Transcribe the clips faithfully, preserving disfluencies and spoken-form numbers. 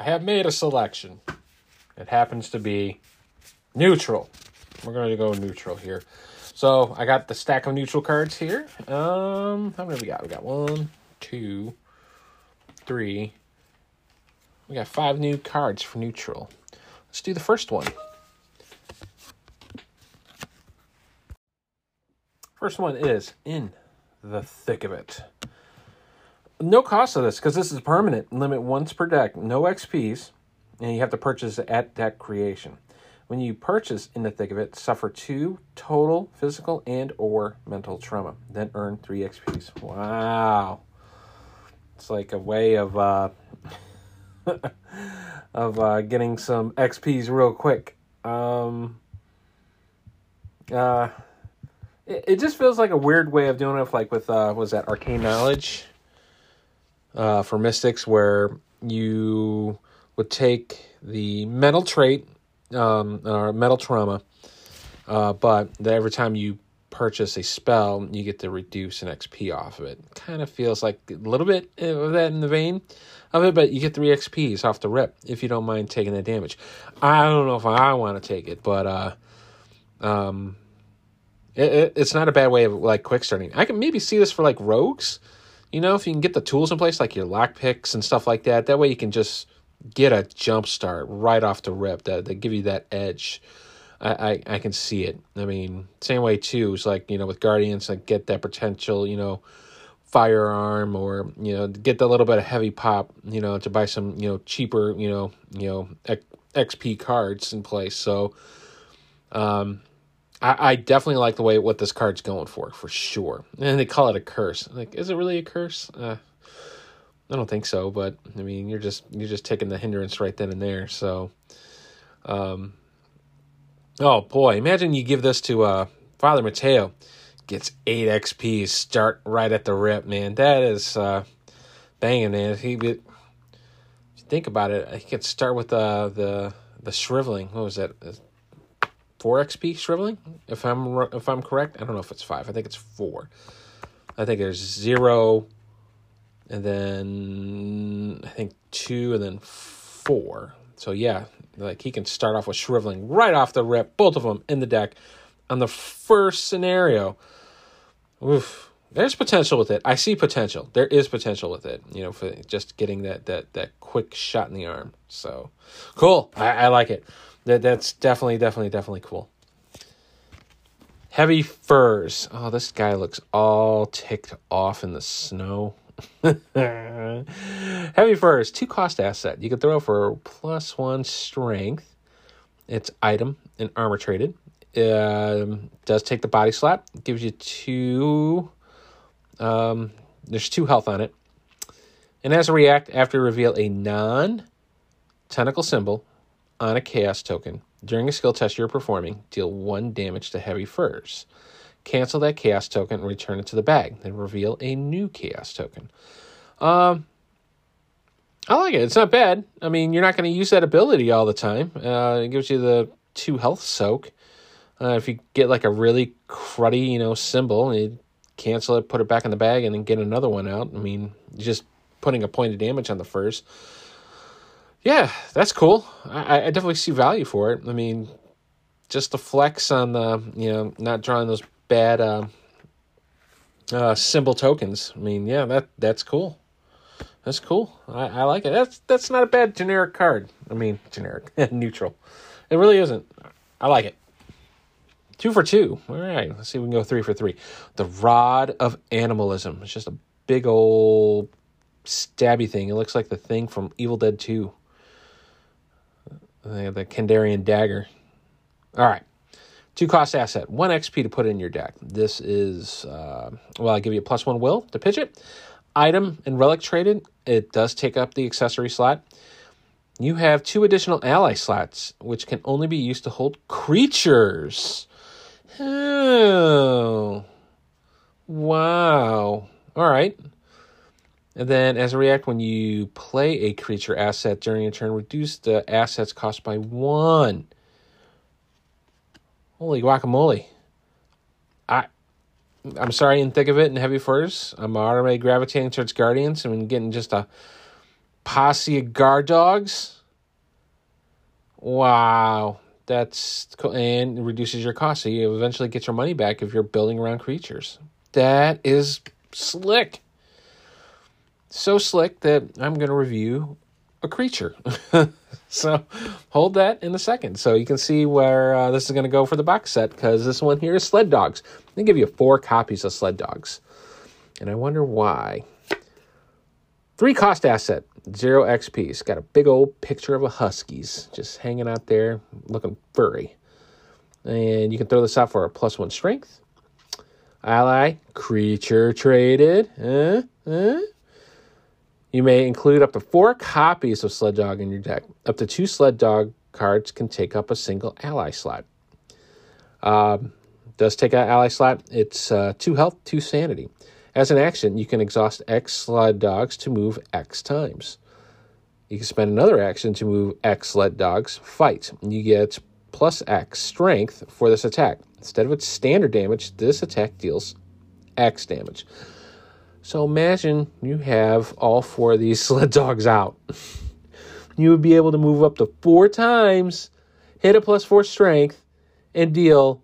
I have made a selection. It happens to be neutral. We're going to go neutral here. So I got the stack of neutral cards here. Um, how many we got? We got one, two, three. We got five new cards for neutral. Let's do the first one. First one is In the Thick of It. No cost of this, because this is permanent. Limit once per deck. No X Ps. And you have to purchase it at deck creation. When you purchase In the Thick of It, suffer two total physical and or mental trauma. Then earn three X Ps. Wow. It's like a way of uh, of uh, getting some X Ps real quick. Um, uh, it, it just feels like a weird way of doing it, like with, uh, what was that, Arcane Knowledge? Uh, for Mystics, where you would take the mental trait, um, or mental trauma, uh, but every time you purchase a spell, you get to reduce an X P off of it. Kind of feels like a little bit of that in the vein of it, but you get three X Ps off the rip if you don't mind taking that damage. I don't know if I want to take it, but uh, um, it, it, it's not a bad way of like quick starting. I can maybe see this for like rogues. You know, if you can get the tools in place, like your lockpicks and stuff like that, that way you can just get a jump start right off the rip. That they give you that edge. I, I, I can see it. I mean, same way, too. It's like, you know, with Guardians, like get that potential, you know, firearm or, you know, get the little bit of heavy pop, you know, to buy some, you know, cheaper, you know, you know, X P cards in place. So um I definitely like the way what this card's going for, for sure. And they call it a curse. Like, is it really a curse? Uh, I don't think so. But I mean, you're just you're just taking the hindrance right then and there. So, um, oh boy, imagine you give this to uh, Father Mateo, gets eight X Ps, start right at the rip, man. That is uh, banging, man. If, he, if you think about it, he could start with uh, the the shriveling. What was that? Four X P shriveling, if I'm if I'm correct. I don't know if it's five. I think it's four. I think there's zero, and then I think two, and then four. So yeah, like he can start off with shriveling right off the rip. Both of them in the deck on the first scenario. Oof, there's potential with it. I see potential. There is potential with it. You know, for just getting that that that quick shot in the arm. So cool. I, I like it. That that's definitely, definitely, definitely cool. Heavy Furs. Oh, this guy looks all ticked off in the snow. Heavy Furs, two cost asset. You can throw for plus one strength. It's item and armor traded. Um, does take the body slap. It gives you two. Um, there's two health on it. And as a react, after reveal a non-tentacle symbol on a chaos token, during a skill test you're performing, deal one damage to Heavy Furs. Cancel that chaos token and return it to the bag. Then reveal a new chaos token. Um, I like it. It's not bad. I mean, you're not going to use that ability all the time. Uh, it gives you the two health soak. Uh, if you get like a really cruddy, you know, symbol, you cancel it, put it back in the bag, and then get another one out. I mean, just putting a point of damage on the Furs. Yeah, that's cool. I, I definitely see value for it. I mean, just the flex on the, you know, not drawing those bad uh, uh, symbol tokens. I mean, yeah, that that's cool. That's cool. I, I like it. That's that's not a bad generic card. I mean, generic. Neutral. It really isn't. I like it. Two for two. All right, let's see if we can go three for three. The Rod of Animalism. It's just a big old stabby thing. It looks like the thing from Evil Dead two. The Kandarian dagger. All right. Two cost asset. One X P to put in your deck. This is, uh, well, I give you a plus one will to pitch it. Item and relic traded. It does take up the accessory slot. You have two additional ally slots, which can only be used to hold creatures. Oh. Wow. All right. And then, as a react, when you play a creature asset during your turn, reduce the asset's cost by one. Holy guacamole. I, I'm sorry, In Thick of It and Heavy Furs, I'm already gravitating towards Guardians. I mean, getting just a posse of guard dogs. Wow. That's cool. And it reduces your cost. So you eventually get your money back if you're building around creatures. That is slick. So slick that I'm going to review a creature. So hold that in a second. So you can see where uh, this is going to go for the box set, because this one here is Sled Dogs. They give you four copies of Sled Dogs. And I wonder why. Three cost asset, zero X P. It's got a big old picture of a Huskies just hanging out there looking furry. And you can throw this out for a plus one strength. Ally, creature traded. Uh, uh. You may include up to four copies of Sled Dog in your deck. Up to two Sled Dog cards can take up a single ally slot. Um, does take an ally slot. It's uh, two health, two sanity. As an action, you can exhaust X Sled Dogs to move X times. You can spend another action to move X Sled Dogs, fight. You get plus X strength for this attack. Instead of its standard damage, this attack deals X damage. So imagine you have all four of these Sled Dogs out. You would be able to move up to four times, hit a plus four strength, and deal,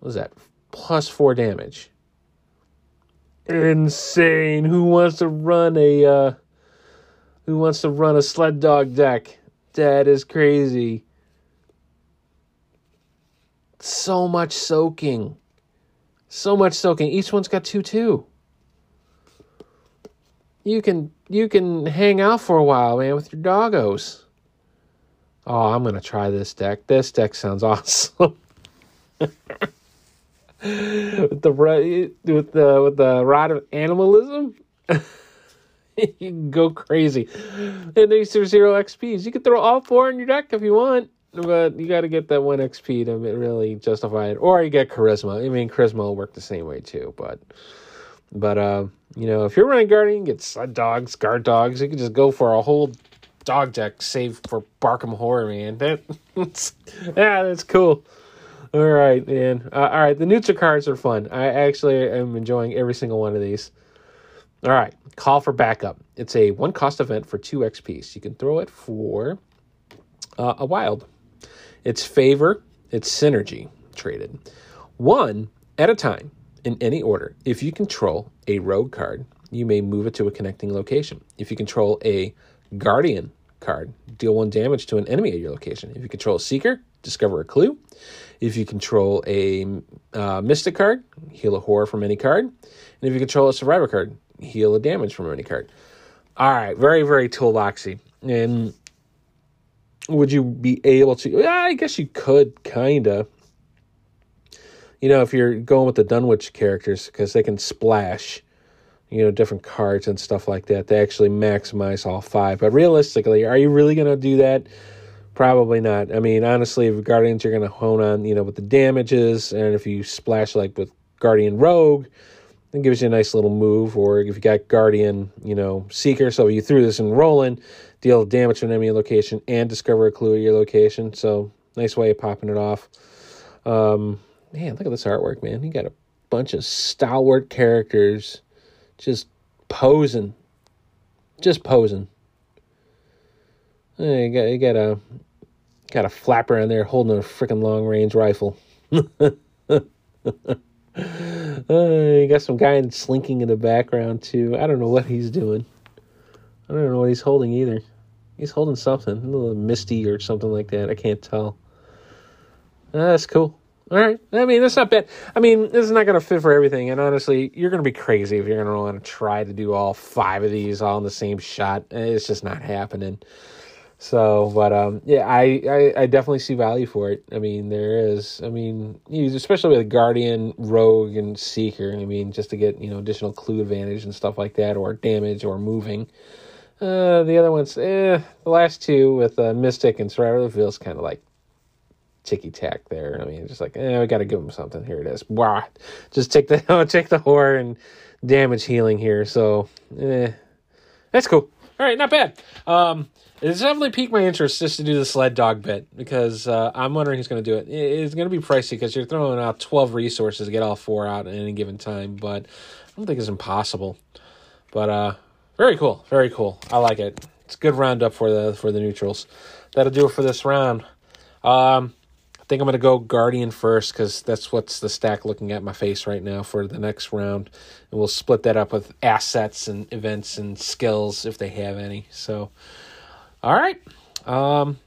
what is that, plus four damage. Insane. Who wants to run a uh, who wants to run a Sled Dog deck? That is crazy. So much soaking. So much soaking. Each one's got two two. You can you can hang out for a while, man, with your doggos. Oh, I'm gonna try this deck. This deck sounds awesome. With the with the with the Rod of Animalism, you can go crazy. And these are zero X Ps. You can throw all four in your deck if you want, but you got to get that one X P to really justify it. Or you get charisma. I mean, charisma will work the same way too. But but uh, you know, if you're running Guardian, get Sled Dogs, guard dogs. You can just go for a whole dog deck, save for Barkham Horror, man. That yeah, that's cool. All right, man. Uh, all right, the neutral cards are fun. I actually am enjoying every single one of these. All right, Call for Backup. It's a one-cost event for two X Ps. You can throw it for uh, a wild. It's Favor. It's Synergy traded. One at a time in any order. If you control a rogue card, you may move it to a connecting location. If you control a Guardian card, deal one damage to an enemy at your location. If you control a Seeker, discover a clue. If you control a uh, Mystic card, heal a horror from any card. And if you control a Survivor card, heal a damage from any card. All right, very, very toolboxy. And would you be able to... I guess you could, kind of. You know, if you're going with the Dunwich characters, because they can splash, you know, different cards and stuff like that. They actually maximize all five. But realistically, are you really going to do that? Probably not. I mean, honestly, with Guardians, you're going to hone on, you know, with the damages. And if you splash, like, with Guardian Rogue, it gives you a nice little move. Or if you got Guardian, you know, Seeker, so you threw this in Roland, deal damage to an enemy location and discover a clue at your location. So, nice way of popping it off. Um, man, look at this artwork, man. You got a bunch of stalwart characters just posing. Just posing. You got, you got a... Got a flapper in there holding a freaking long-range rifle. uh, you got some guy slinking in the background, too. I don't know what he's doing. I don't know what he's holding, either. He's holding something. A little misty or something like that. I can't tell. Uh, that's cool. All right. I mean, that's not bad. I mean, this is not going to fit for everything. And honestly, you're going to be crazy if you're going to want to try to do all five of these all in the same shot. It's just not happening. So, but, um, yeah, I, I, I definitely see value for it. I mean, there is, I mean, especially with Guardian, Rogue, and Seeker, I mean, just to get, you know, additional clue advantage and stuff like that, or damage, or moving. Uh, the other ones, eh, the last two with uh, Mystic and Survivor feels kind of like ticky-tack there. I mean, just like, eh, we got to give them something. Here it is. Wah! Just take the, take the horror and damage healing here. So, eh, that's cool. All right, not bad. Um, It's definitely piqued my interest just to do the Sled Dog bit, because uh, I'm wondering who's going to do it. It's going to be pricey because you're throwing out twelve resources to get all four out at any given time, but I don't think it's impossible. But uh, Very cool. Very cool. I like it. It's a good roundup for the for the neutrals. That'll do it for this round. Um, I think I'm going to go Guardian first because that's what's the stack looking at my face right now for the next round. And we'll split that up with assets and events and skills if they have any. So, all right. Um,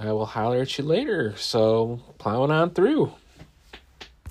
I will holler at you later. So, plowing on through.